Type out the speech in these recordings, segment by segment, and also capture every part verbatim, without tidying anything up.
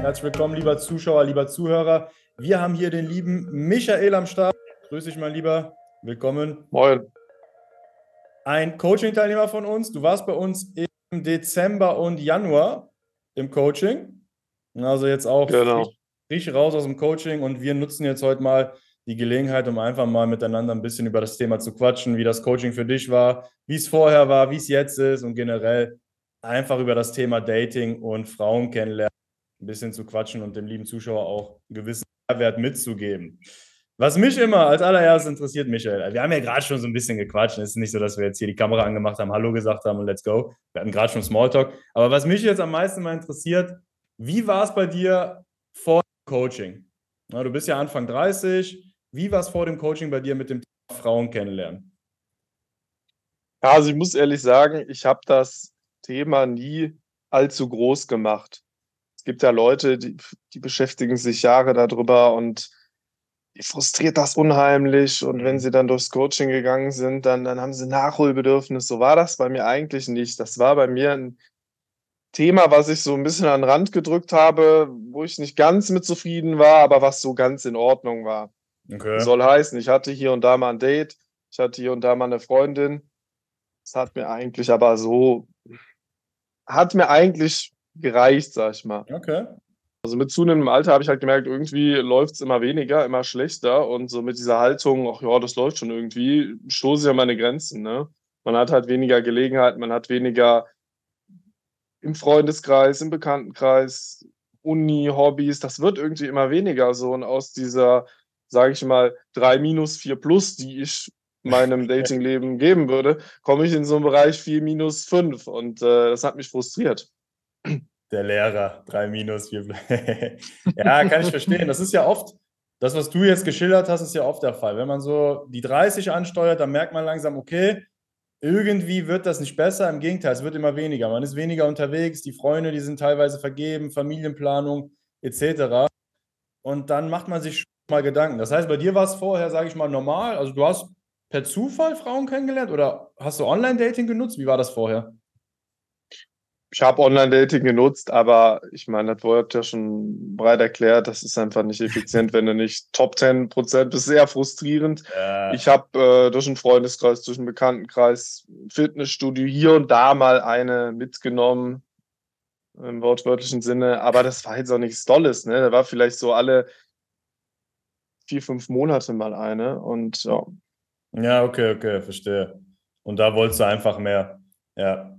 Herzlich willkommen, lieber Zuschauer, lieber Zuhörer. Wir haben hier den lieben Michael am Start. Grüß dich, mein Lieber. Willkommen. Moin. Ein Coaching-Teilnehmer von uns. Du warst bei uns im Dezember und Januar im Coaching. Also jetzt auch genau. frisch raus aus dem Coaching. Und wir nutzen jetzt heute mal die Gelegenheit, um einfach mal miteinander ein bisschen über das Thema zu quatschen, wie das Coaching für dich war, wie es vorher war, wie es jetzt ist und generell einfach über das Thema Dating und Frauen kennenlernen ein bisschen zu quatschen und dem lieben Zuschauer auch einen gewissen Mehrwert mitzugeben. Was mich immer als allererstes interessiert, Michael, wir haben ja gerade schon so ein bisschen gequatscht. Es ist nicht so, dass wir jetzt hier die Kamera angemacht haben, Hallo gesagt haben und let's go. Wir hatten gerade schon Smalltalk. Aber was mich jetzt am meisten mal interessiert, wie war es bei dir vor dem Coaching? Na, du bist ja Anfang dreißig. Wie war es vor dem Coaching bei dir mit dem Thema Frauen kennenlernen? Also ich muss ehrlich sagen, ich habe das Thema nie allzu groß gemacht. Es gibt ja Leute, die, die beschäftigen sich Jahre darüber und die frustriert das unheimlich. Und wenn sie dann durchs Coaching gegangen sind, dann, dann haben sie Nachholbedürfnis. So war das bei mir eigentlich nicht. Das war bei mir ein Thema, was ich so ein bisschen an den Rand gedrückt habe, wo ich nicht ganz mit zufrieden war, aber was so ganz in Ordnung war. Okay. Soll heißen, ich hatte hier und da mal ein Date, ich hatte hier und da mal eine Freundin. Das hat mir eigentlich aber so, hat mir eigentlich gereicht, sag ich mal. Okay. Also mit zunehmendem Alter habe ich halt gemerkt, irgendwie läuft es immer weniger, immer schlechter und so mit dieser Haltung, ach ja, das läuft schon irgendwie, stoße ich an meine Grenzen, ne? Man hat halt weniger Gelegenheiten, man hat weniger im Freundeskreis, im Bekanntenkreis, Uni, Hobbys, das wird irgendwie immer weniger so und aus dieser, sage ich mal, drei minus vier plus, die ich meinem Datingleben geben würde, komme ich in so einen Bereich vier minus fünf und äh, das hat mich frustriert. Der Lehrer, drei minus vier. Ja, kann ich verstehen. Das ist ja oft, das, was du jetzt geschildert hast, ist ja oft der Fall. Wenn man so die dreißig ansteuert, dann merkt man langsam, okay, irgendwie wird das nicht besser. Im Gegenteil, es wird immer weniger. Man ist weniger unterwegs, die Freunde, die sind teilweise vergeben, Familienplanung et cetera. Und dann macht man sich schon mal Gedanken. Das heißt, bei dir war es vorher, sage ich mal, normal. Also du hast per Zufall Frauen kennengelernt oder hast du Online-Dating genutzt? Wie war das vorher? Ich habe Online-Dating genutzt, aber ich meine, das wurde ja schon breit erklärt, das ist einfach nicht effizient, wenn du nicht Top zehn Prozent bist, sehr frustrierend. Ja. Ich habe äh, durch einen Freundeskreis, durch einen Bekanntenkreis, Fitnessstudio hier und da mal eine mitgenommen, im wortwörtlichen Sinne, aber das war jetzt auch nichts Tolles, ne? Da war vielleicht so alle vier, fünf Monate mal eine und ja. Ja, okay, okay, verstehe. Und da wolltest du einfach mehr, ja.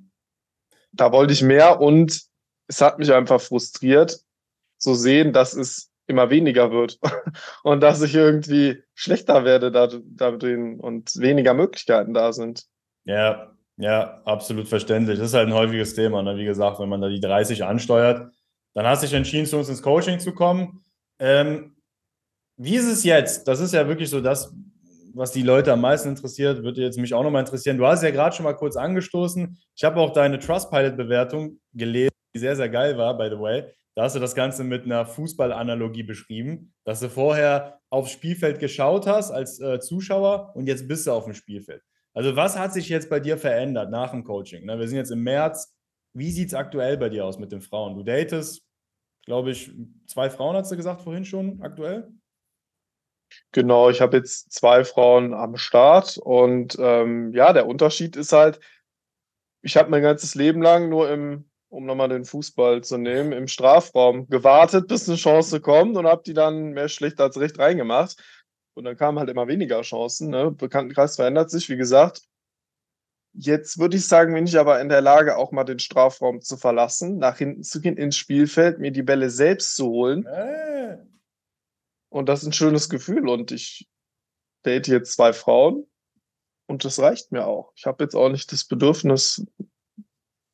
Da wollte ich mehr und es hat mich einfach frustriert, zu sehen, dass es immer weniger wird und dass ich irgendwie schlechter werde da, da drin und weniger Möglichkeiten da sind. Ja, ja, absolut verständlich. Das ist halt ein häufiges Thema, ne? Wie gesagt, wenn man da die dreißig ansteuert, dann hast du dich entschieden, zu uns ins Coaching zu kommen. Ähm, wie ist es jetzt? Das ist ja wirklich so das, was die Leute am meisten interessiert, würde jetzt mich auch nochmal interessieren. Du hast ja gerade schon mal kurz angestoßen. Ich habe auch deine Trustpilot-Bewertung gelesen, die sehr, sehr geil war, by the way. Da hast du das Ganze mit einer Fußballanalogie beschrieben, dass du vorher aufs Spielfeld geschaut hast als äh, Zuschauer und jetzt bist du auf dem Spielfeld. Also was hat sich jetzt bei dir verändert nach dem Coaching? Ne, wir sind jetzt im März. Wie sieht es aktuell bei dir aus mit den Frauen? Du datest, glaube ich, zwei Frauen, hast du gesagt, vorhin schon aktuell? Genau, ich habe jetzt zwei Frauen am Start und ähm, ja, der Unterschied ist halt, ich habe mein ganzes Leben lang nur im, um nochmal den Fußball zu nehmen, im Strafraum gewartet, bis eine Chance kommt und habe die dann mehr schlecht als recht reingemacht und dann kamen halt immer weniger Chancen, ne? Bekanntenkreis verändert sich, wie gesagt. Jetzt würde ich sagen, bin ich aber in der Lage, auch mal den Strafraum zu verlassen, nach hinten zu gehen, ins Spielfeld, mir die Bälle selbst zu holen. Äh. Und das ist ein schönes Gefühl und ich date jetzt zwei Frauen und das reicht mir auch. Ich habe jetzt auch nicht das Bedürfnis,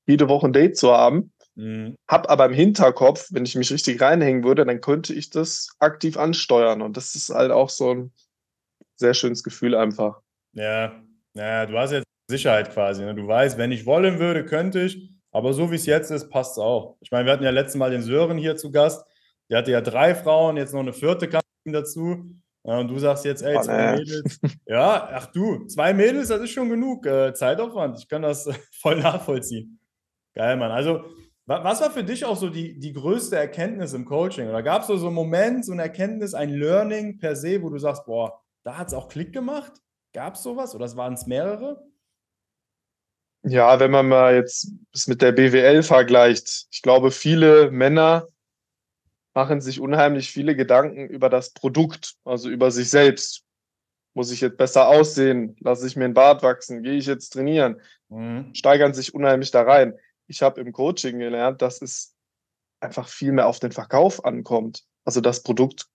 jede Woche ein Date zu haben, mhm. habe aber im Hinterkopf, wenn ich mich richtig reinhängen würde, dann könnte ich das aktiv ansteuern und das ist halt auch so ein sehr schönes Gefühl einfach. Ja, ja, du hast jetzt Sicherheit quasi, ne? Du weißt, wenn ich wollen würde, könnte ich, aber so wie es jetzt ist, passt es auch. Ich meine, wir hatten ja letztes Mal den Sören hier zu Gast, der hatte ja drei Frauen, jetzt noch eine vierte kam dazu. Und du sagst jetzt, ey, zwei oh, nee. Mädels. Ja, ach du, zwei Mädels, das ist schon genug äh, Zeitaufwand. Ich kann das voll nachvollziehen. Geil, Mann. Also Was war für dich auch so die, die größte Erkenntnis im Coaching? Oder gab es so, so einen Moment, so eine Erkenntnis, ein Learning per se, wo du sagst, boah, da hat es auch Klick gemacht? Gab es sowas? Oder es waren es mehrere? Ja, wenn man mal jetzt es mit der B W L vergleicht, ich glaube, viele Männer machen sich unheimlich viele Gedanken über das Produkt, also über sich selbst. Muss ich jetzt besser aussehen? Lasse ich mir einen Bart wachsen? Gehe ich jetzt trainieren? Mhm. Steigern sich unheimlich da rein. Ich habe im Coaching gelernt, dass es einfach viel mehr auf den Verkauf ankommt. Also das Produkt,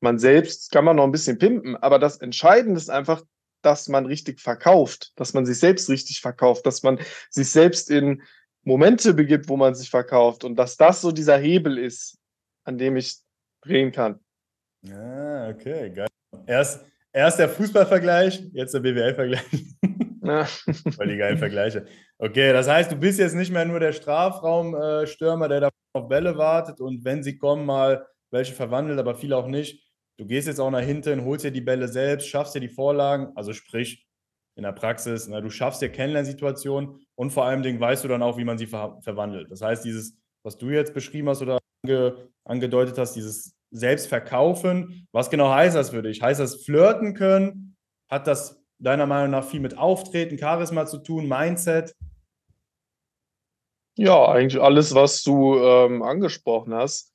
man selbst kann man noch ein bisschen pimpen, aber das Entscheidende ist einfach, dass man richtig verkauft, dass man sich selbst richtig verkauft, dass man sich selbst in Momente begibt, wo man sich verkauft und dass das so dieser Hebel ist, an dem ich drehen kann. Ah, okay, geil. Erst, erst der Fußballvergleich, jetzt der B W L-Vergleich. Ja. Voll die geilen Vergleiche. Okay, das heißt, du bist jetzt nicht mehr nur der Strafraumstürmer, der da auf Bälle wartet und wenn sie kommen, mal welche verwandelt, aber viele auch nicht. Du gehst jetzt auch nach hinten, holst dir die Bälle selbst, schaffst dir die Vorlagen, also sprich in der Praxis, na, du schaffst dir Kennenlernsituationen und vor allem weißt du dann auch, wie man sie ver- verwandelt. Das heißt, dieses, was du jetzt beschrieben hast oder ange- angedeutet hast, dieses Selbstverkaufen, was genau heißt das für dich? Heißt das flirten können? Hat das deiner Meinung nach viel mit Auftreten, Charisma zu tun, Mindset? Ja, eigentlich alles, was du ähm, angesprochen hast.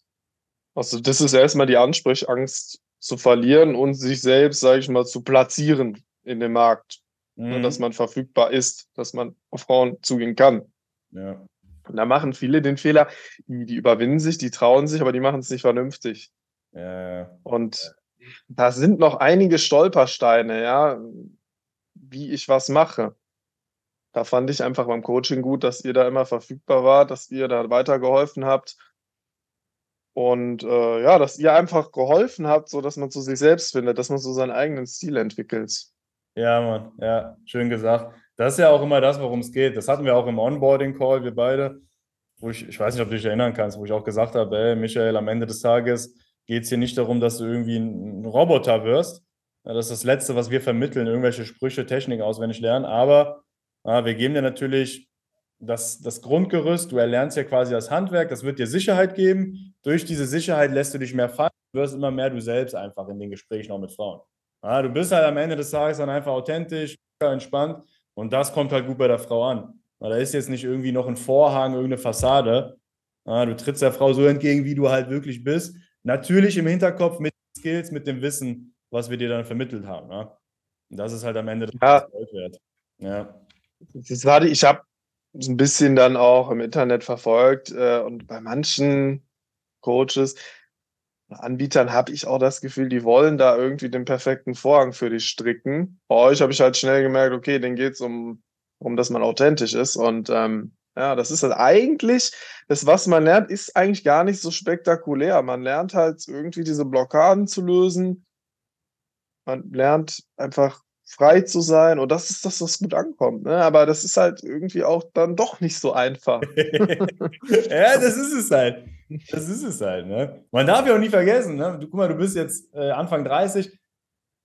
Also das ist erstmal die Ansprechangst zu verlieren und sich selbst, sage ich mal, zu platzieren in dem Markt. Mhm. Dass man verfügbar ist, dass man auf Frauen zugehen kann. Ja. Und da machen viele den Fehler, die überwinden sich, die trauen sich, aber die machen es nicht vernünftig. Ja. Und da sind noch einige Stolpersteine, ja, wie ich was mache. Da fand ich einfach beim Coaching gut, dass ihr da immer verfügbar wart, dass ihr da weitergeholfen habt. Und äh, ja, dass ihr einfach geholfen habt, so dass man zu sich selbst findet, dass man so seinen eigenen Stil entwickelt. Ja, Mann, ja, schön gesagt. Das ist ja auch immer das, worum es geht. Das hatten wir auch im Onboarding-Call, wir beide, wo ich, ich weiß nicht, ob du dich erinnern kannst, wo ich auch gesagt habe, ey, Michael, am Ende des Tages geht es hier nicht darum, dass du irgendwie ein, ein Roboter wirst. Das ist das Letzte, was wir vermitteln, irgendwelche Sprüche, Techniken auswendig lernen. Aber na, wir geben dir natürlich das, das Grundgerüst, du erlernst ja quasi das Handwerk, das wird dir Sicherheit geben. Durch diese Sicherheit lässt du dich mehr fallen, du wirst immer mehr du selbst einfach in den Gesprächen auch mit Frauen. Ja, du bist halt am Ende des Tages dann einfach authentisch, entspannt und das kommt halt gut bei der Frau an. Ja, da ist jetzt nicht irgendwie noch ein Vorhang, irgendeine Fassade. Ja, du trittst der Frau so entgegen, wie du halt wirklich bist. Natürlich im Hinterkopf mit den Skills, mit dem Wissen, was wir dir dann vermittelt haben. Ja? Und das ist halt am Ende des Tages Gold wert. Ja. Das war die, ich habe ein bisschen dann auch im Internet verfolgt äh, und bei manchen Coaches, Anbietern habe ich auch das Gefühl, die wollen da irgendwie den perfekten Vorhang für dich stricken. Bei euch habe ich halt schnell gemerkt, okay, denen geht es um, um, dass man authentisch ist und ähm, ja, das ist halt eigentlich, das, was man lernt, ist eigentlich gar nicht so spektakulär. Man lernt halt irgendwie diese Blockaden zu lösen, man lernt einfach frei zu sein und das ist das, was gut ankommt. Ne? Aber das ist halt irgendwie auch dann doch nicht so einfach. Ja, das ist es halt. Das ist es halt. Ne? Man darf ja auch nie vergessen, ne? Du, guck mal, du bist jetzt äh, Anfang dreißig.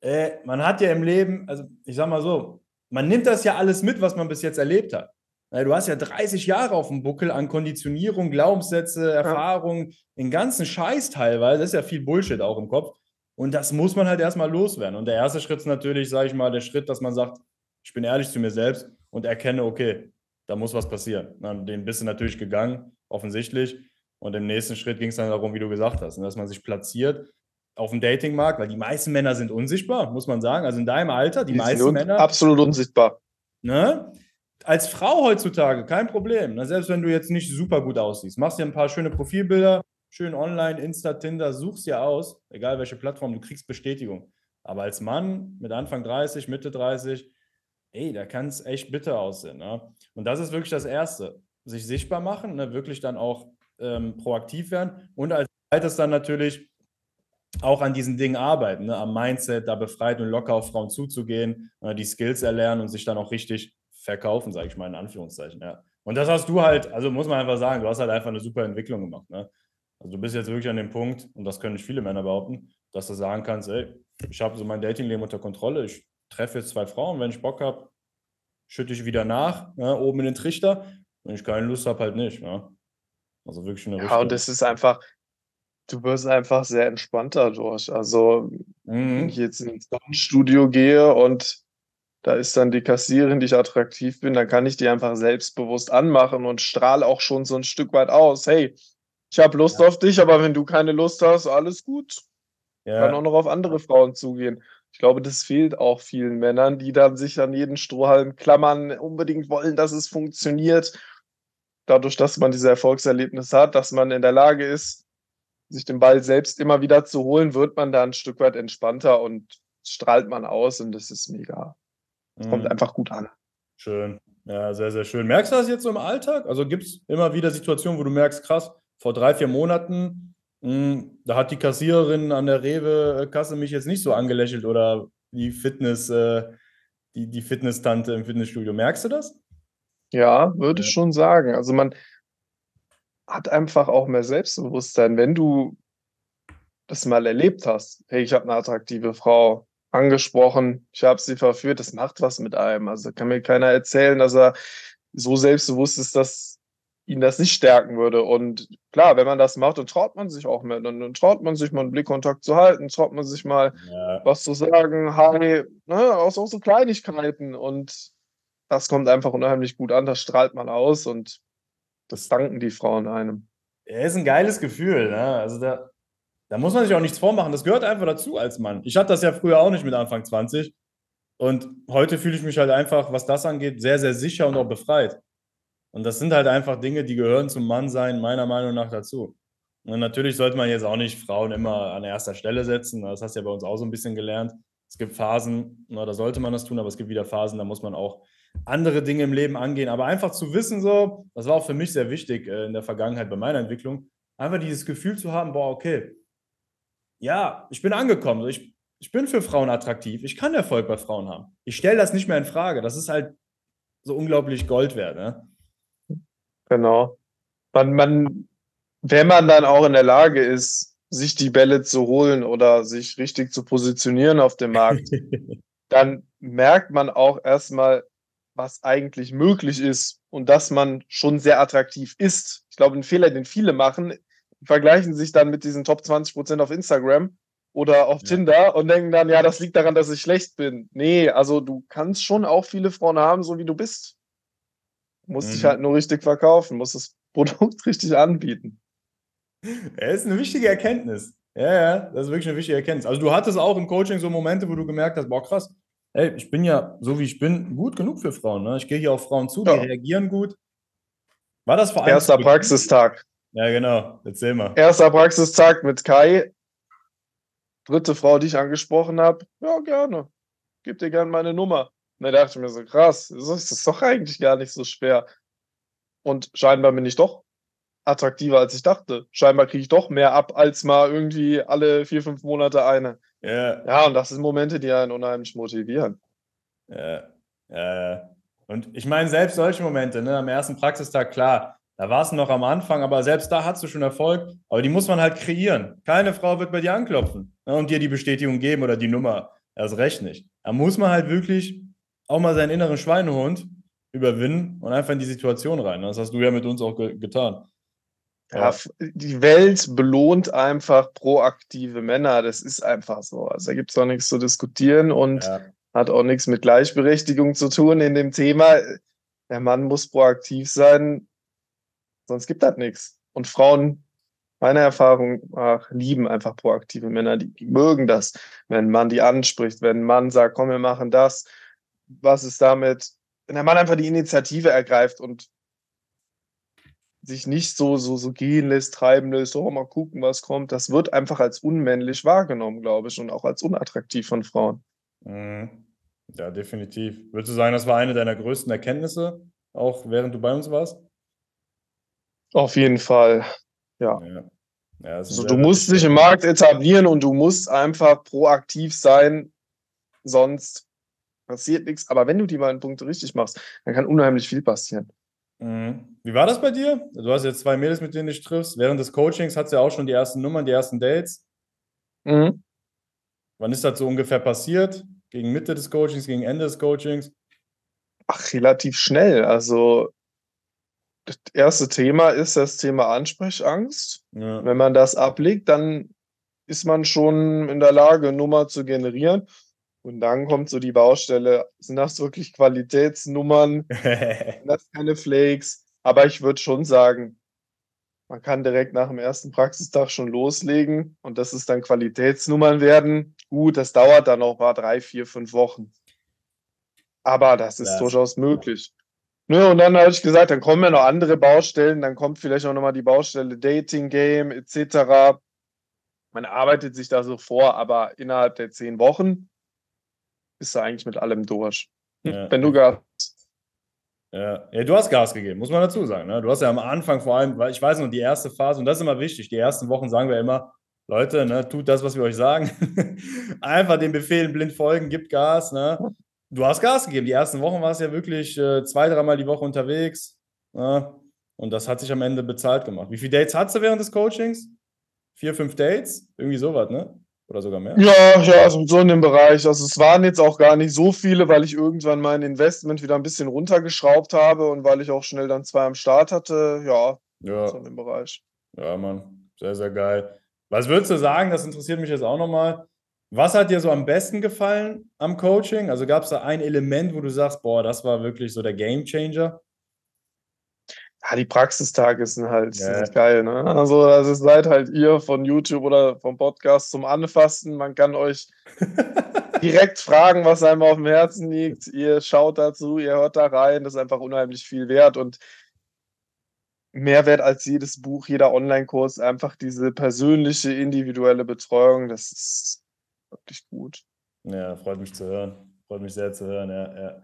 Äh, man hat ja im Leben, also ich sag mal so, man nimmt das ja alles mit, was man bis jetzt erlebt hat. Na, du hast ja dreißig Jahre auf dem Buckel an Konditionierung, Glaubenssätze, Erfahrungen, ja. Den ganzen Scheiß teilweise. Das ist ja viel Bullshit auch im Kopf. Und das muss man halt erstmal loswerden. Und der erste Schritt ist natürlich, sage ich mal, der Schritt, dass man sagt, ich bin ehrlich zu mir selbst und erkenne, okay, da muss was passieren. Na, den bist du natürlich gegangen, offensichtlich. Und im nächsten Schritt ging es dann darum, wie du gesagt hast, dass man sich platziert auf dem Datingmarkt, weil die meisten Männer sind unsichtbar, muss man sagen. Also in deinem Alter, die, die meisten sind Männer. Absolut unsichtbar. Ne? Als Frau heutzutage kein Problem. Na, selbst wenn du jetzt nicht super gut aussiehst, machst dir ein paar schöne Profilbilder, schön online, Insta, Tinder, such's dir aus, egal welche Plattform, du kriegst Bestätigung. Aber als Mann mit Anfang dreißig, Mitte dreißig, ey, da kann es echt bitter aussehen. Ne? Und das ist wirklich das Erste. Sich sichtbar machen, ne? Wirklich dann auch ähm, proaktiv werden und als Zweites dann natürlich auch an diesen Dingen arbeiten, ne? Am Mindset, da befreit und locker auf Frauen zuzugehen, ne? Die Skills erlernen und sich dann auch richtig verkaufen, sage ich mal in Anführungszeichen. Ja. Und das hast du halt, also muss man einfach sagen, du hast halt einfach eine super Entwicklung gemacht, ne? Also du bist jetzt wirklich an dem Punkt, und das können nicht viele Männer behaupten, dass du sagen kannst, ey, ich habe so mein Datingleben unter Kontrolle, ich treffe jetzt zwei Frauen, wenn ich Bock habe, schütte ich wieder nach, ja, oben in den Trichter, wenn ich keine Lust habe, halt nicht. Ja. Also wirklich eine Richtung. Ja, und das ist einfach, du wirst einfach sehr entspannt dadurch. Also, mhm. wenn ich jetzt ins Studio gehe und da ist dann die Kassiererin, die ich attraktiv bin, dann kann ich die einfach selbstbewusst anmachen und strahle auch schon so ein Stück weit aus. Hey, ich habe Lust ja. auf dich, aber wenn du keine Lust hast, alles gut. Ja. Kann auch noch auf andere Frauen zugehen. Ich glaube, das fehlt auch vielen Männern, die dann sich an jeden Strohhalm klammern, unbedingt wollen, dass es funktioniert. Dadurch, dass man diese Erfolgserlebnisse hat, dass man in der Lage ist, sich den Ball selbst immer wieder zu holen, wird man da ein Stück weit entspannter und strahlt man aus und das ist mega. Das mhm. kommt einfach gut an. Schön. Ja, sehr, sehr schön. Merkst du das jetzt so im Alltag? Also gibt es immer wieder Situationen, wo du merkst, krass, vor drei, vier Monaten, mh, da hat die Kassiererin an der Rewe-Kasse mich jetzt nicht so angelächelt oder die Fitness, äh, die, die Fitness-Tante im Fitnessstudio. Merkst du das? Ja, würde ja. ich schon sagen. Also man hat einfach auch mehr Selbstbewusstsein, wenn du das mal erlebt hast. Hey, ich habe eine attraktive Frau angesprochen, ich habe sie verführt, das macht was mit einem. Also kann mir keiner erzählen, dass er so selbstbewusst ist, dass ihn das nicht stärken würde. Und klar, wenn man das macht, dann traut man sich auch mehr. Dann, dann traut man sich mal einen Blickkontakt zu halten, traut man sich mal ja. was zu sagen, hi, ne, auch so Kleinigkeiten. Und das kommt einfach unheimlich gut an, das strahlt man aus und das danken die Frauen einem. Ja, ist ein geiles Gefühl. Ne? Also da, da muss man sich auch nichts vormachen. Das gehört einfach dazu als Mann. Ich hatte das ja früher auch nicht mit Anfang zwanzig. Und heute fühle ich mich halt einfach, was das angeht, sehr, sehr sicher und auch befreit. Und das sind halt einfach Dinge, die gehören zum Mannsein meiner Meinung nach dazu. Und natürlich sollte man jetzt auch nicht Frauen immer an erster Stelle setzen. Das hast du ja bei uns auch so ein bisschen gelernt. Es gibt Phasen, na, da sollte man das tun, aber es gibt wieder Phasen, da muss man auch andere Dinge im Leben angehen. Aber einfach zu wissen, so, das war auch für mich sehr wichtig äh, in der Vergangenheit bei meiner Entwicklung, einfach dieses Gefühl zu haben, boah, okay, ja, ich bin angekommen. Ich, ich bin für Frauen attraktiv. Ich kann Erfolg bei Frauen haben. Ich stelle das nicht mehr in Frage. Das ist halt so unglaublich Gold wert, ne? Genau. Man, man, wenn man dann auch in der Lage ist, sich die Bälle zu holen oder sich richtig zu positionieren auf dem Markt, dann merkt man auch erstmal, was eigentlich möglich ist und dass man schon sehr attraktiv ist. Ich glaube, ein Fehler, den viele machen, vergleichen sich dann mit diesen Top zwanzig Prozent auf Instagram oder auf ja. Tinder und denken dann, ja, das liegt daran, dass ich schlecht bin. Nee, also du kannst schon auch viele Frauen haben, so wie du bist. Muss mhm. dich halt nur richtig verkaufen, muss das Produkt richtig anbieten. Das ist eine wichtige Erkenntnis. Ja, ja, das ist wirklich eine wichtige Erkenntnis. Also du hattest auch im Coaching so Momente, wo du gemerkt hast, boah krass, ey, ich bin ja, so wie ich bin, gut genug für Frauen. Ne? Ich gehe hier auf Frauen zu, ja. die reagieren gut. War das vor allem... Erster Praxistag. Ja, genau. Erzähl mal. Erster Praxistag mit Kai. Dritte Frau, die ich angesprochen habe. Ja, gerne. Gib dir gerne meine Nummer. Da dachte ich mir so, krass, das ist doch eigentlich gar nicht so schwer. Und scheinbar bin ich doch attraktiver, als ich dachte. Scheinbar kriege ich doch mehr ab, als mal irgendwie alle vier, fünf Monate eine. Yeah. Ja, und das sind Momente, die einen unheimlich motivieren. Ja, ja. Und ich meine, selbst solche Momente, ne, am ersten Praxistag, klar, da war es noch am Anfang, aber selbst da hast du schon Erfolg, aber die muss man halt kreieren. Keine Frau wird bei dir anklopfen, ne, und dir die Bestätigung geben oder die Nummer. Erst recht nicht. Da muss man halt wirklich auch mal seinen inneren Schweinehund überwinden und einfach in die Situation rein. Das hast du ja mit uns auch ge- getan. Ja, die Welt belohnt einfach proaktive Männer. Das ist einfach so. Also da gibt es auch nichts zu diskutieren und ja. hat auch nichts mit Gleichberechtigung zu tun in dem Thema. Der Mann muss proaktiv sein, sonst gibt das nichts. Und Frauen, meiner Erfahrung nach, lieben einfach proaktive Männer. Die, die mögen das, wenn ein Mann die anspricht, wenn ein Mann sagt, komm, wir machen das. Was ist damit? Wenn der Mann einfach die Initiative ergreift und sich nicht so, so, so gehen lässt, treiben lässt, oh, mal gucken, was kommt. Das wird einfach als unmännlich wahrgenommen, glaube ich, und auch als unattraktiv von Frauen. Ja, definitiv. Würdest du sagen, das war eine deiner größten Erkenntnisse, auch während du bei uns warst? Auf jeden Fall, ja. ja. ja also du musst dich im Markt etablieren und du musst einfach proaktiv sein, sonst passiert nichts. Aber wenn du die beiden Punkte richtig machst, dann kann unheimlich viel passieren. Wie war das bei dir? Du hast jetzt zwei Mädels, mit denen du dich triffst. Während des Coachings hattest du ja auch schon die ersten Nummern, die ersten Dates. Mhm. Wann ist das so ungefähr passiert? Gegen Mitte des Coachings, gegen Ende des Coachings? Ach, relativ schnell. Also das erste Thema ist das Thema Ansprechangst. Ja. Wenn man das ablegt, dann ist man schon in der Lage, Nummer zu generieren. Und dann kommt so die Baustelle, sind das wirklich Qualitätsnummern, sind das keine Flakes? Aber ich würde schon sagen, man kann direkt nach dem ersten Praxistag schon loslegen und dass es dann Qualitätsnummern werden. Gut, das dauert dann noch mal drei, vier, fünf Wochen. Aber das ist ja durchaus möglich. Ja, und dann habe ich gesagt, dann kommen ja noch andere Baustellen, dann kommt vielleicht auch nochmal die Baustelle Dating Game et cetera. Man arbeitet sich da so vor, aber innerhalb der zehn Wochen bist du eigentlich mit allem durch. Ja. Wenn du gar... Ja. ja, du hast Gas gegeben, muss man dazu sagen. Ne? Du hast ja am Anfang vor allem, weil ich weiß noch, die erste Phase, und das ist immer wichtig, die ersten Wochen sagen wir immer, Leute, ne, tut das, was wir euch sagen. Einfach den Befehlen blind folgen, gibt Gas. Ne? Du hast Gas gegeben. Die ersten Wochen warst du ja wirklich äh, zwei, dreimal die Woche unterwegs. Ne? Und das hat sich am Ende bezahlt gemacht. Wie viele Dates hattest du während des Coachings? Vier, fünf Dates? Irgendwie sowas, ne? Oder sogar mehr? Ja, ja, also so in dem Bereich. Also es waren jetzt auch gar nicht so viele, weil ich irgendwann mein Investment wieder ein bisschen runtergeschraubt habe und weil ich auch schnell dann zwei am Start hatte. Ja, ja. So in dem Bereich. Ja, Mann. Sehr, sehr geil. Was würdest du sagen, das interessiert mich jetzt auch nochmal, was hat dir so am besten gefallen am Coaching? Also gab es da ein Element, wo du sagst, boah, das war wirklich so der Gamechanger? Ja, die Praxistage sind halt yeah. sind geil, ne? Also das ist, seid halt ihr von YouTube oder vom Podcast zum Anfassen. Man kann euch direkt fragen, was einem auf dem Herzen liegt. Ihr schaut dazu, ihr hört da rein. Das ist einfach unheimlich viel wert und mehr wert als jedes Buch, jeder Online-Kurs. Einfach diese persönliche, individuelle Betreuung. Das ist wirklich gut. Ja, freut mich zu hören. Freut mich sehr zu hören, ja, ja.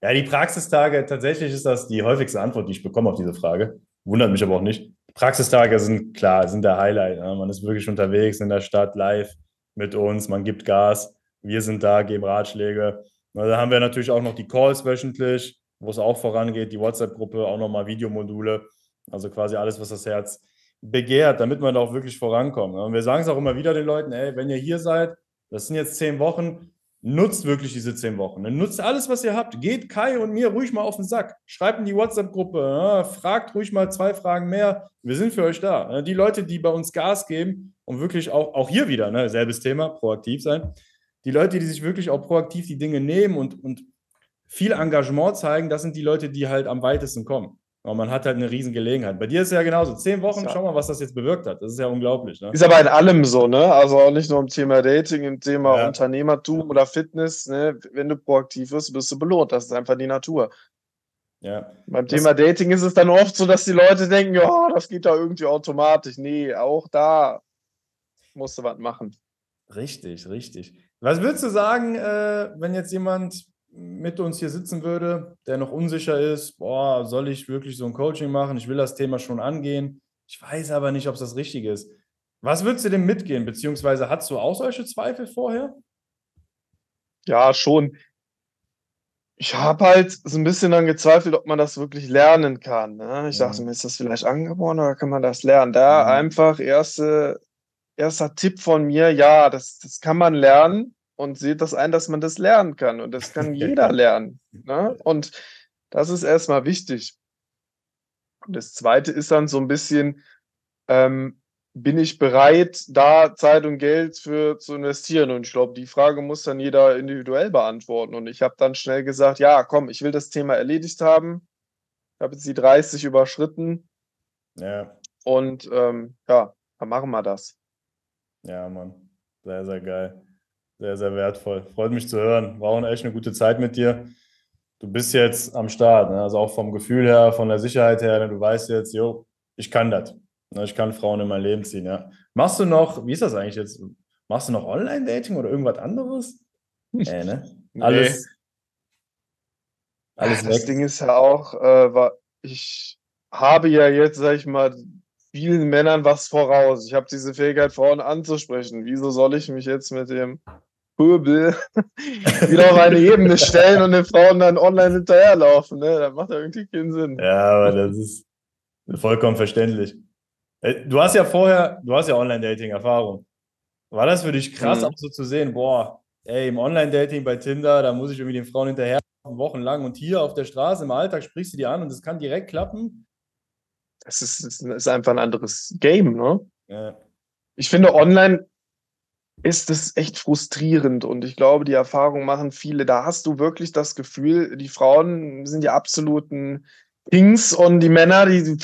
Ja, die Praxistage, tatsächlich ist das die häufigste Antwort, die ich bekomme auf diese Frage. Wundert mich aber auch nicht. Praxistage sind, klar, sind der Highlight. Ne? Man ist wirklich unterwegs in der Stadt, live mit uns, man gibt Gas, wir sind da, geben Ratschläge. Na, da haben wir natürlich auch noch die Calls wöchentlich, wo es auch vorangeht, die WhatsApp-Gruppe, auch nochmal Videomodule, also quasi alles, was das Herz begehrt, damit man da auch wirklich vorankommt. Ne? Und wir sagen es auch immer wieder den Leuten, ey, wenn ihr hier seid, das sind jetzt zehn Wochen, nutzt wirklich diese zehn Wochen. Nutzt alles, was ihr habt. Geht Kai und mir ruhig mal auf den Sack. Schreibt in die WhatsApp-Gruppe. Fragt ruhig mal zwei Fragen mehr. Wir sind für euch da. Die Leute, die bei uns Gas geben und wirklich auch, auch hier wieder, ne, selbes Thema, proaktiv sein. Die Leute, die sich wirklich auch proaktiv die Dinge nehmen und, und viel Engagement zeigen, das sind die Leute, die halt am weitesten kommen. Aber man hat halt eine riesen Gelegenheit. Bei dir ist es ja genauso. Zehn Wochen, ja. Schau mal, was das jetzt bewirkt hat. Das ist ja unglaublich. Ne? Ist aber in allem so, ne? Also auch nicht nur im Thema Dating, im Thema ja. Unternehmertum oder Fitness. Ne? Wenn du proaktiv wirst, bist du belohnt. Das ist einfach die Natur. Ja. Beim das Thema Dating ist es dann oft so, dass die Leute denken, ja, das geht da irgendwie automatisch. Nee, auch da musst du was machen. Richtig, richtig. Was würdest du sagen, wenn jetzt jemand mit uns hier sitzen würde, der noch unsicher ist, boah, soll ich wirklich so ein Coaching machen? Ich will das Thema schon angehen. Ich weiß aber nicht, ob es das Richtige ist. Was würdest du dem mitgehen? Beziehungsweise hattest du auch solche Zweifel vorher? Ja, schon. Ich habe halt so ein bisschen dann gezweifelt, ob man das wirklich lernen kann. Ne? Ich ja. dachte mir, ist das vielleicht angeboren oder kann man das lernen? Da ja. einfach erste, erster Tipp von mir, ja, das, das kann man lernen. Und seht das ein, dass man das lernen kann. Und das kann jeder lernen. Ne? Und das ist erstmal wichtig. Und das Zweite ist dann so ein bisschen, ähm, bin ich bereit, da Zeit und Geld für zu investieren? Und ich glaube, die Frage muss dann jeder individuell beantworten. Und ich habe dann schnell gesagt, ja, komm, ich will das Thema erledigt haben. Ich habe jetzt die dreißig überschritten. Ja. Und ähm, ja, dann machen wir das. Ja, Mann. Sehr, sehr geil. Sehr, sehr wertvoll. Freut mich zu hören. War auch echt eine gute Zeit mit dir. Du bist jetzt am Start. Ne? Also auch vom Gefühl her, von der Sicherheit her. Du weißt jetzt, jo, ich kann das. Ich kann Frauen in mein Leben ziehen. Ja. Machst du noch, wie ist das eigentlich jetzt? Machst du noch Online-Dating oder irgendwas anderes? Äh, ne? Alles. Nee. Alles das weg. Ding ist ja auch, äh, ich habe ja jetzt, sag ich mal, vielen Männern was voraus. Ich habe diese Fähigkeit, Frauen anzusprechen. Wieso soll ich mich jetzt mit dem Pöbel wieder auf eine Ebene stellen und den Frauen dann online hinterherlaufen, ne? Das macht ja irgendwie keinen Sinn. Ja, aber das ist vollkommen verständlich. Du hast ja vorher, du hast ja Online-Dating-Erfahrung. War das für dich krass, mhm. auch so zu sehen, boah, ey, im Online-Dating bei Tinder, da muss ich irgendwie den Frauen hinterherlaufen, wochenlang, und hier auf der Straße im Alltag sprichst du die an und es kann direkt klappen? es ist, es ist einfach ein anderes Game, ne? Ja. Ich finde, online ist es echt frustrierend und ich glaube, die Erfahrung machen viele. Da hast du wirklich das Gefühl, die Frauen sind die absoluten Kings und die Männer, die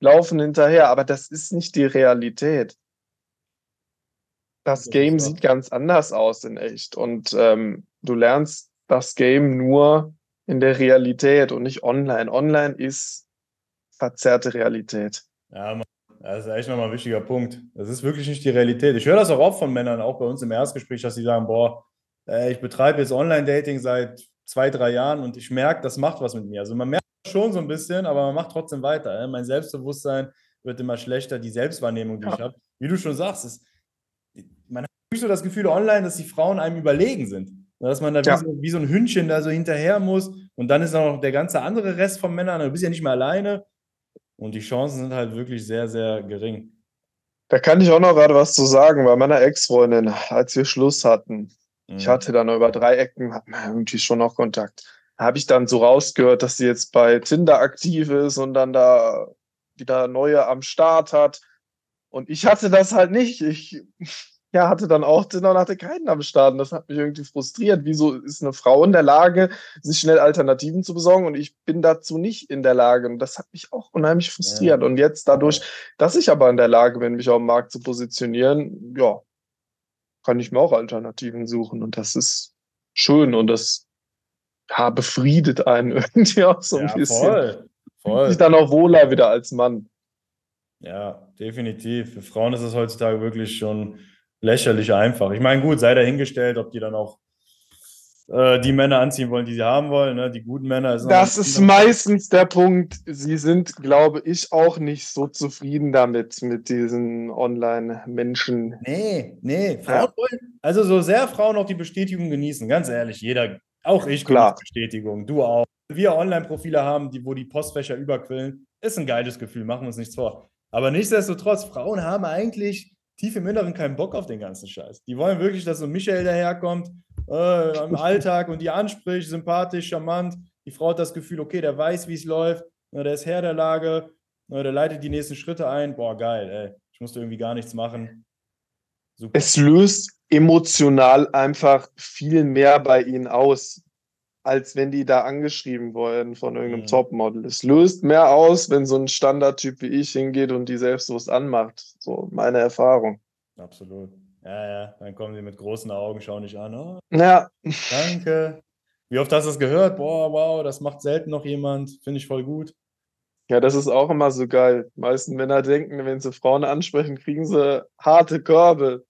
laufen hinterher. Aber das ist nicht die Realität. Das Game sieht ganz anders aus in echt und ähm, du lernst das Game nur in der Realität und nicht online. Online ist verzerrte Realität. Ja, Mann. Das ist echt nochmal ein wichtiger Punkt. Das ist wirklich nicht die Realität. Ich höre das auch oft von Männern, auch bei uns im Erstgespräch, dass sie sagen, boah, ich betreibe jetzt Online-Dating seit zwei, drei Jahren und ich merke, das macht was mit mir. Also man merkt schon so ein bisschen, aber man macht trotzdem weiter. Mein Selbstbewusstsein wird immer schlechter, die Selbstwahrnehmung, die ja. ich habe. Wie du schon sagst, ist, man hat nicht so das Gefühl online, dass die Frauen einem überlegen sind. Dass man da ja. wie, so, wie so ein Hündchen da so hinterher muss und dann ist auch noch der ganze andere Rest von Männern, du bist ja nicht mehr alleine. Und die Chancen sind halt wirklich sehr, sehr gering. Da kann ich auch noch gerade was zu sagen, bei meiner Ex-Freundin, als wir Schluss hatten, mhm. ich hatte dann über drei Ecken, hatten wir irgendwie schon noch Kontakt, habe ich dann so rausgehört, dass sie jetzt bei Tinder aktiv ist und dann da wieder neue am Start hat. Und ich hatte das halt nicht. Ich ja, hatte dann auch Tinder und hatte keinen am Start. Und das hat mich irgendwie frustriert. Wieso ist eine Frau in der Lage, sich schnell Alternativen zu besorgen? Und ich bin dazu nicht in der Lage. Und das hat mich auch unheimlich frustriert. Ja. Und jetzt dadurch, dass ich aber in der Lage bin, mich auf dem Markt zu positionieren, ja, kann ich mir auch Alternativen suchen. Und das ist schön. Und das ja, befriedet einen irgendwie auch so ein ja, bisschen. Voll, voll. Sich dann auch wohler wieder als Mann. Ja, definitiv. Für Frauen ist es heutzutage wirklich schon lächerlich einfach. Ich meine, gut, sei dahingestellt, ob die dann auch äh, die Männer anziehen wollen, die sie haben wollen, ne? Die guten Männer. Ist das ist Kinder. Meistens der Punkt. Sie sind, glaube ich, auch nicht so zufrieden damit, mit diesen Online-Menschen. Nee, nee. Frauen ja. wollen, also so sehr Frauen auch die Bestätigung genießen, ganz ehrlich, jeder, auch ich genieße Bestätigung, du auch. Wir Online-Profile haben, die, wo die Postfächer überquillen, ist ein geiles Gefühl, machen wir uns nichts vor. Aber nichtsdestotrotz, Frauen haben eigentlich tief im Inneren keinen Bock auf den ganzen Scheiß. Die wollen wirklich, dass so Michael daherkommt äh, im Alltag und die anspricht, sympathisch, charmant. Die Frau hat das Gefühl, okay, der weiß, wie es läuft, na, der ist Herr der Lage, na, der leitet die nächsten Schritte ein. Boah, geil, ey, ich musste irgendwie gar nichts machen. Super. Es löst emotional einfach viel mehr bei ihnen aus, als wenn die da angeschrieben werden von irgendeinem mhm. Topmodel. Es löst mehr aus, wenn so ein Standardtyp wie ich hingeht und die selbstbewusst anmacht. So meine Erfahrung. Absolut. Ja, ja. Dann kommen sie mit großen Augen, schauen dich an. Oh, ja. Danke. Wie oft hast du das gehört? Boah, wow, das macht selten noch jemand. Finde ich voll gut. Ja, das ist auch immer so geil. Die meisten Männer denken, wenn sie Frauen ansprechen, kriegen sie harte Körbe.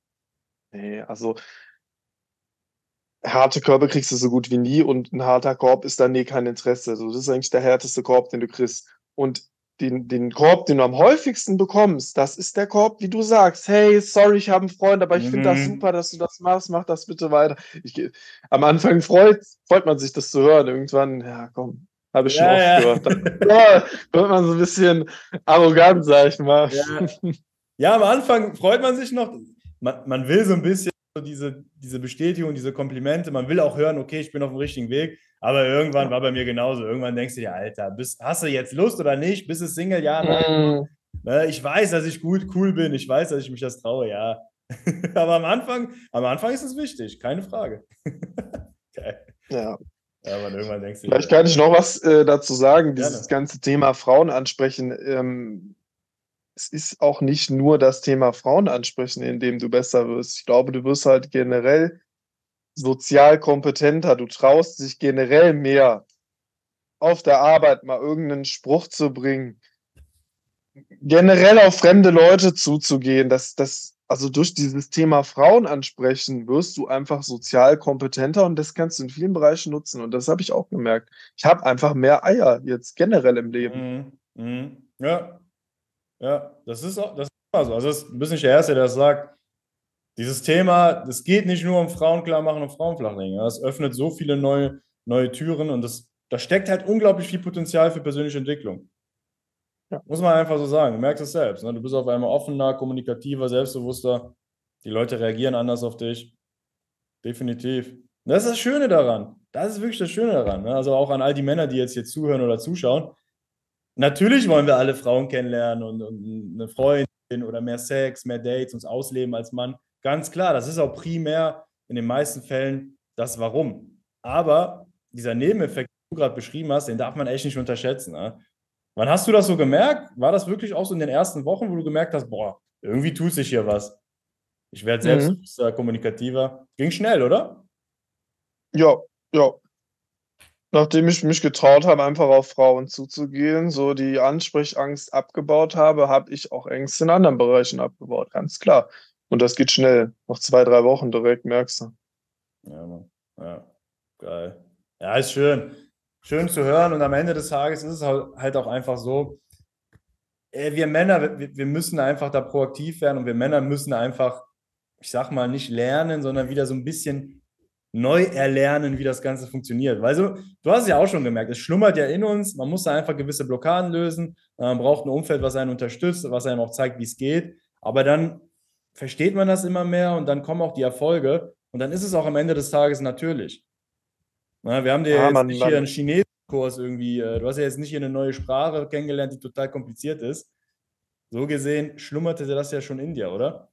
Nee, also harte Körbe kriegst du so gut wie nie und ein harter Korb ist dann nee kein Interesse. Also das ist eigentlich der härteste Korb, den du kriegst. Und den, den Korb, den du am häufigsten bekommst, das ist der Korb, wie du sagst, hey, sorry, ich habe einen Freund, aber ich mhm. finde das super, dass du das machst, mach das bitte weiter. Ich, am Anfang freut, freut man sich, das zu hören. Irgendwann, ja komm, habe ich schon ja, oft ja. gehört. Dann wird man so ein bisschen arrogant, sag ich mal. Ja, ja am Anfang freut man sich noch. Man, man will so ein bisschen Diese, diese Bestätigung, diese Komplimente, man will auch hören, okay, ich bin auf dem richtigen Weg, aber irgendwann war bei mir genauso, irgendwann denkst du dir, Alter, bist, hast du jetzt Lust oder nicht, bist du Single, ja, nein, mm. ich weiß, dass ich gut, cool bin, ich weiß, dass ich mich das traue, ja, aber am Anfang, am Anfang ist es wichtig, keine Frage. Okay. Ja. Ja, man, irgendwann denkst du dir, vielleicht kann ich noch was äh, dazu sagen, gerne. Dieses ganze Thema Frauen ansprechen, ähm, es ist auch nicht nur das Thema Frauen ansprechen, in dem du besser wirst. Ich glaube, du wirst halt generell sozial kompetenter. Du traust dich generell mehr, auf der Arbeit mal irgendeinen Spruch zu bringen. Generell auf fremde Leute zuzugehen. Das, das, also durch dieses Thema Frauen ansprechen wirst du einfach sozial kompetenter und das kannst du in vielen Bereichen nutzen. Und das habe ich auch gemerkt. Ich habe einfach mehr Eier jetzt generell im Leben. Mhm. Mhm. Ja. Ja, das ist auch, das ist immer so. Also du bist nicht der Erste, der das sagt. Dieses Thema, es geht nicht nur um Frauen klar machen und Frauen flachlegen. Das öffnet so viele neue, neue Türen und das, da steckt halt unglaublich viel Potenzial für persönliche Entwicklung. Ja. Muss man einfach so sagen. Du merkst es selbst. Ne? Du bist auf einmal offener, kommunikativer, selbstbewusster. Die Leute reagieren anders auf dich. Definitiv. Und das ist das Schöne daran. Das ist wirklich das Schöne daran. Ne? Also auch an all die Männer, die jetzt hier zuhören oder zuschauen. natürlich wollen wir alle Frauen kennenlernen und, und eine Freundin oder mehr Sex, mehr Dates, uns ausleben als Mann. Ganz klar, das ist auch primär in den meisten Fällen das Warum. Aber dieser Nebeneffekt, den du gerade beschrieben hast, den darf man echt nicht unterschätzen. Ne? Wann hast du das so gemerkt? War das wirklich auch so in den ersten Wochen, wo du gemerkt hast, boah, irgendwie tut sich hier was? Ich werde selbst mhm. kommunikativer. Ging schnell, oder? Ja, ja. Nachdem ich mich getraut habe, einfach auf Frauen zuzugehen, so die Ansprechangst abgebaut habe, habe ich auch Ängste in anderen Bereichen abgebaut, ganz klar. Und das geht schnell. Nach zwei, drei Wochen direkt, merkst du. Ja, Mann. Ja, geil. Ja, ist schön. Schön zu hören. Und am Ende des Tages ist es halt auch einfach so, wir Männer, wir müssen einfach da proaktiv werden und wir Männer müssen einfach, ich sag mal, nicht lernen, sondern wieder so ein bisschen neu erlernen, wie das Ganze funktioniert. Weil so, du hast es ja auch schon gemerkt, es schlummert ja in uns, man muss da einfach gewisse Blockaden lösen, man braucht ein Umfeld, was einen unterstützt, was einem auch zeigt, wie es geht, aber dann versteht man das immer mehr und dann kommen auch die Erfolge und dann ist es auch am Ende des Tages natürlich. Na, wir haben dir ah, jetzt Mann, nicht Mann. hier einen Chinesisch-Kurs irgendwie, du hast ja jetzt nicht hier eine neue Sprache kennengelernt, die total kompliziert ist. So gesehen schlummerte das ja schon in dir, oder?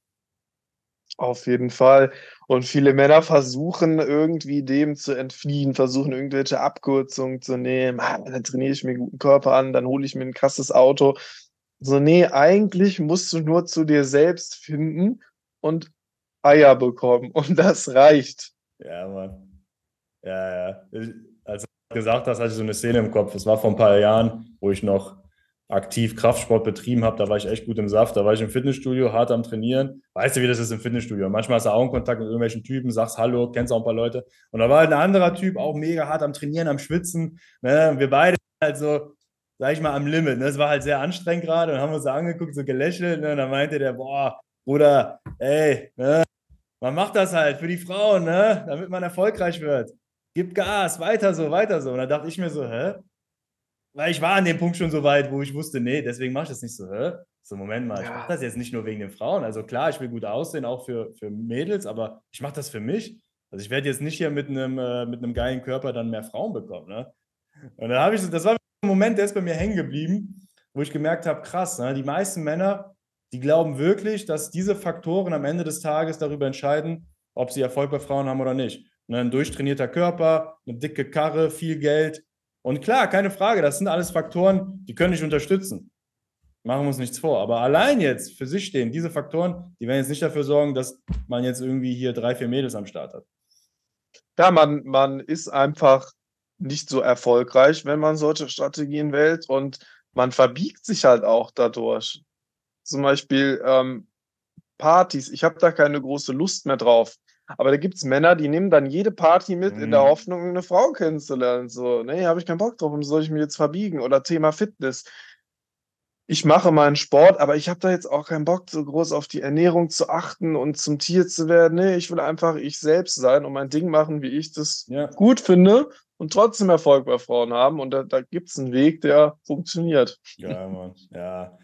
Auf jeden Fall. Und viele Männer versuchen irgendwie dem zu entfliehen, versuchen irgendwelche Abkürzungen zu nehmen. Ah, dann trainiere ich mir einen guten Körper an, dann hole ich mir ein krasses Auto. So, nee, eigentlich musst du nur zu dir selbst finden und Eier bekommen. Und das reicht. Ja, Mann. Ja, ja. Als du gesagt hast, hatte ich so eine Szene im Kopf. Das war vor ein paar Jahren, wo ich noch aktiv Kraftsport betrieben habe, da war ich echt gut im Saft, da war ich im Fitnessstudio, hart am Trainieren. Weißt du, wie das ist im Fitnessstudio? Manchmal hast du Augenkontakt mit irgendwelchen Typen, sagst Hallo, kennst auch ein paar Leute. Und da war halt ein anderer Typ, auch mega hart am Trainieren, am Schwitzen. Ne? Wir beide halt so, sag ich mal, am Limit. Ne? Das war halt sehr anstrengend gerade und haben uns da angeguckt, so gelächelt. Ne? Und dann meinte der, boah, Bruder, ey, ne? Man macht das halt für die Frauen, ne? Damit man erfolgreich wird. Gib Gas, weiter so, weiter so. Und dann dachte ich mir so, hä? Weil ich war an dem Punkt schon so weit, wo ich wusste, nee, deswegen mache ich das nicht so. Hä? So, Moment mal, ich mache das jetzt nicht nur wegen den Frauen. Also klar, ich will gut aussehen, auch für, für Mädels, aber ich mache das für mich. Also ich werde jetzt nicht hier mit einem äh, mit einem geilen Körper dann mehr Frauen bekommen. Ne? Und dann habe ich, das war ein Moment, der ist bei mir hängen geblieben, wo ich gemerkt habe, krass, ne? Die meisten Männer, die glauben wirklich, dass diese Faktoren am Ende des Tages darüber entscheiden, ob sie Erfolg bei Frauen haben oder nicht. Ne? Ein durchtrainierter Körper, eine dicke Karre, viel Geld. Und klar, keine Frage, das sind alles Faktoren, die können dich unterstützen. Machen wir uns nichts vor. Aber allein jetzt für sich stehen, diese Faktoren, die werden jetzt nicht dafür sorgen, dass man jetzt irgendwie hier drei, vier Mädels am Start hat. Ja, man, man ist einfach nicht so erfolgreich, wenn man solche Strategien wählt. Und man verbiegt sich halt auch dadurch. Zum Beispiel ähm, Partys. Ich habe da keine große Lust mehr drauf. Aber da gibt es Männer, die nehmen dann jede Party mit mhm. in der Hoffnung, eine Frau kennenzulernen. So, nee, habe ich keinen Bock drauf, warum soll ich mich jetzt verbiegen? Oder Thema Fitness. Ich mache meinen Sport, aber ich habe da jetzt auch keinen Bock, so groß auf die Ernährung zu achten und zum Tier zu werden. Nee, ich will einfach ich selbst sein und mein Ding machen, wie ich das ja. gut finde und trotzdem Erfolg bei Frauen haben. Und da, da gibt es einen Weg, der funktioniert. Ja, Mann, ja.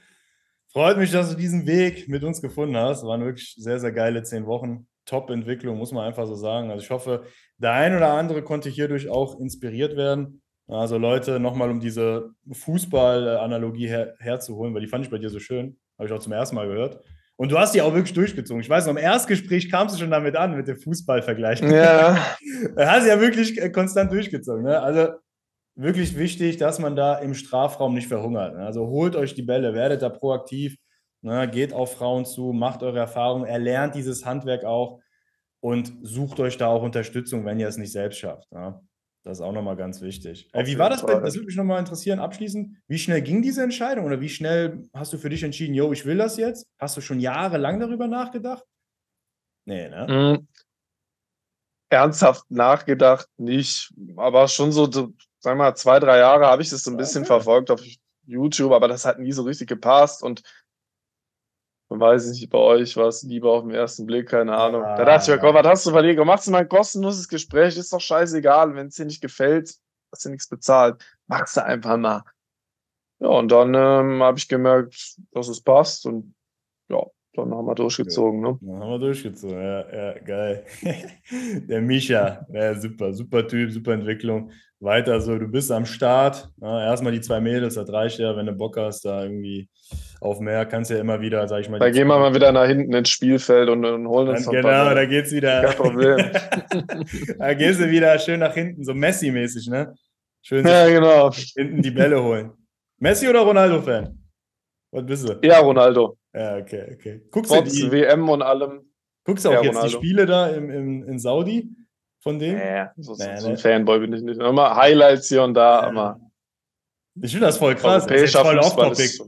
Freut mich, dass du diesen Weg mit uns gefunden hast. Das waren wirklich sehr, sehr geile zehn Wochen. Top-Entwicklung, muss man einfach so sagen. Also ich hoffe, der ein oder andere konnte hierdurch auch inspiriert werden. Also Leute, nochmal um diese Fußball-Analogie her- herzuholen, weil die fand ich bei dir so schön. Habe ich auch zum ersten Mal gehört. Und du hast die auch wirklich durchgezogen. Ich weiß noch, im Erstgespräch kamst du schon damit an, mit dem Fußballvergleich. Ja. Da hast du ja wirklich konstant durchgezogen. Ne? Also wirklich wichtig, dass man da im Strafraum nicht verhungert. Ne? Also holt euch die Bälle, werdet da proaktiv. Ne, geht auf Frauen zu, macht eure Erfahrungen, erlernt dieses Handwerk auch und sucht euch da auch Unterstützung, wenn ihr es nicht selbst schafft. Ne? Das ist auch nochmal ganz wichtig. Äh, wie war das bei, das würde mich nochmal interessieren, abschließend, wie schnell ging diese Entscheidung oder wie schnell hast du für dich entschieden, yo, ich will das jetzt? Hast du schon jahrelang darüber nachgedacht? Nee, ne? Mhm. Ernsthaft nachgedacht nicht, aber schon so, so sagen wir mal, zwei, drei Jahre habe ich das so ein bisschen okay. verfolgt auf YouTube, aber das hat nie so richtig gepasst und man weiß nicht, bei euch war es lieber auf den ersten Blick, keine Ahnung. Ja, da dachte ich mir, komm, was hast du verlegen? Machst du mal ein kostenloses Gespräch, ist doch scheißegal. Wenn es dir nicht gefällt, hast du nichts bezahlt. Machst du einfach mal. Ja, und dann ähm, habe ich gemerkt, dass es passt und ja, Dann haben wir durchgezogen, ne? Dann haben wir durchgezogen, ja, ja, geil. Der Micha, ja, super, super Typ, super Entwicklung. Weiter so, du bist am Start. Ja, erstmal die zwei Mädels, das reicht ja, wenn du Bock hast, da irgendwie auf mehr, kannst ja immer wieder, sag ich mal. Da gehen wir mal wieder nach hinten ins Spielfeld und, und holen uns dann, noch genau, ein da geht's wieder. Kein Problem. Da gehst du wieder schön nach hinten, so Messi-mäßig, ne? Schön ja, genau. Hinten die Bälle holen. Messi oder Ronaldo-Fan? Was bist du? Ja, Ronaldo. Ja, okay, okay. Guckst du die W M und allem. Guckst du auch ja, jetzt Ronaldo. Die Spiele da im, im, in Saudi von dem? Nee, so, nee, so ein nee. Fanboy bin ich nicht. Immer Highlights hier und da, aber. Ich finde das voll krass. Das ist jetzt voll off-topic.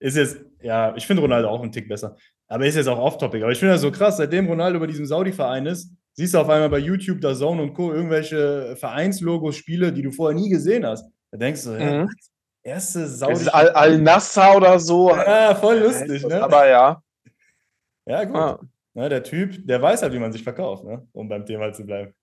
Ist jetzt, ja, ich finde Ronaldo auch einen Tick besser. Aber ist jetzt auch off-topic. Aber ich finde das so krass, seitdem Ronaldo bei diesem Saudi-Verein ist, siehst du auf einmal bei YouTube, da DAZN und Co. irgendwelche Vereinslogos, Spiele, die du vorher nie gesehen hast. Da denkst du, mhm. ja, erste Saudi. Al-Nassr oder so. Ja, voll lustig, ne? Aber ja. Ja, gut. Ah. Na, der Typ, der weiß halt, wie man sich verkauft, ne? Um beim Thema zu bleiben.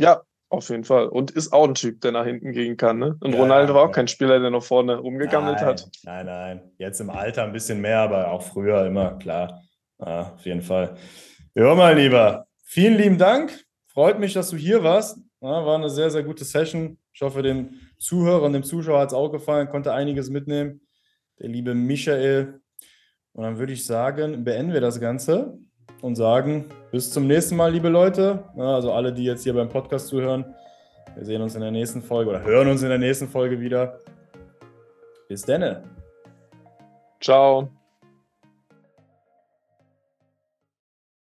Ja, auf jeden Fall. Und ist auch ein Typ, der nach hinten gehen kann, ne? Und ja, Ronaldo ja, war auch ja. kein Spieler, der noch vorne rumgegammelt nein, hat. Nein, nein. Jetzt im Alter ein bisschen mehr, aber auch früher immer, klar. Ja, auf jeden Fall. Ja, mein Lieber. Vielen lieben Dank. Freut mich, dass du hier warst. Ja, war eine sehr, sehr gute Session. Ich hoffe, den Zuhörern, dem Zuschauer hat es auch gefallen, konnte einiges mitnehmen. Der liebe Michael. Und dann würde ich sagen, beenden wir das Ganze und sagen, bis zum nächsten Mal, liebe Leute. Ja, also alle, die jetzt hier beim Podcast zuhören, wir sehen uns in der nächsten Folge oder hören uns in der nächsten Folge wieder. Bis denne. Ciao.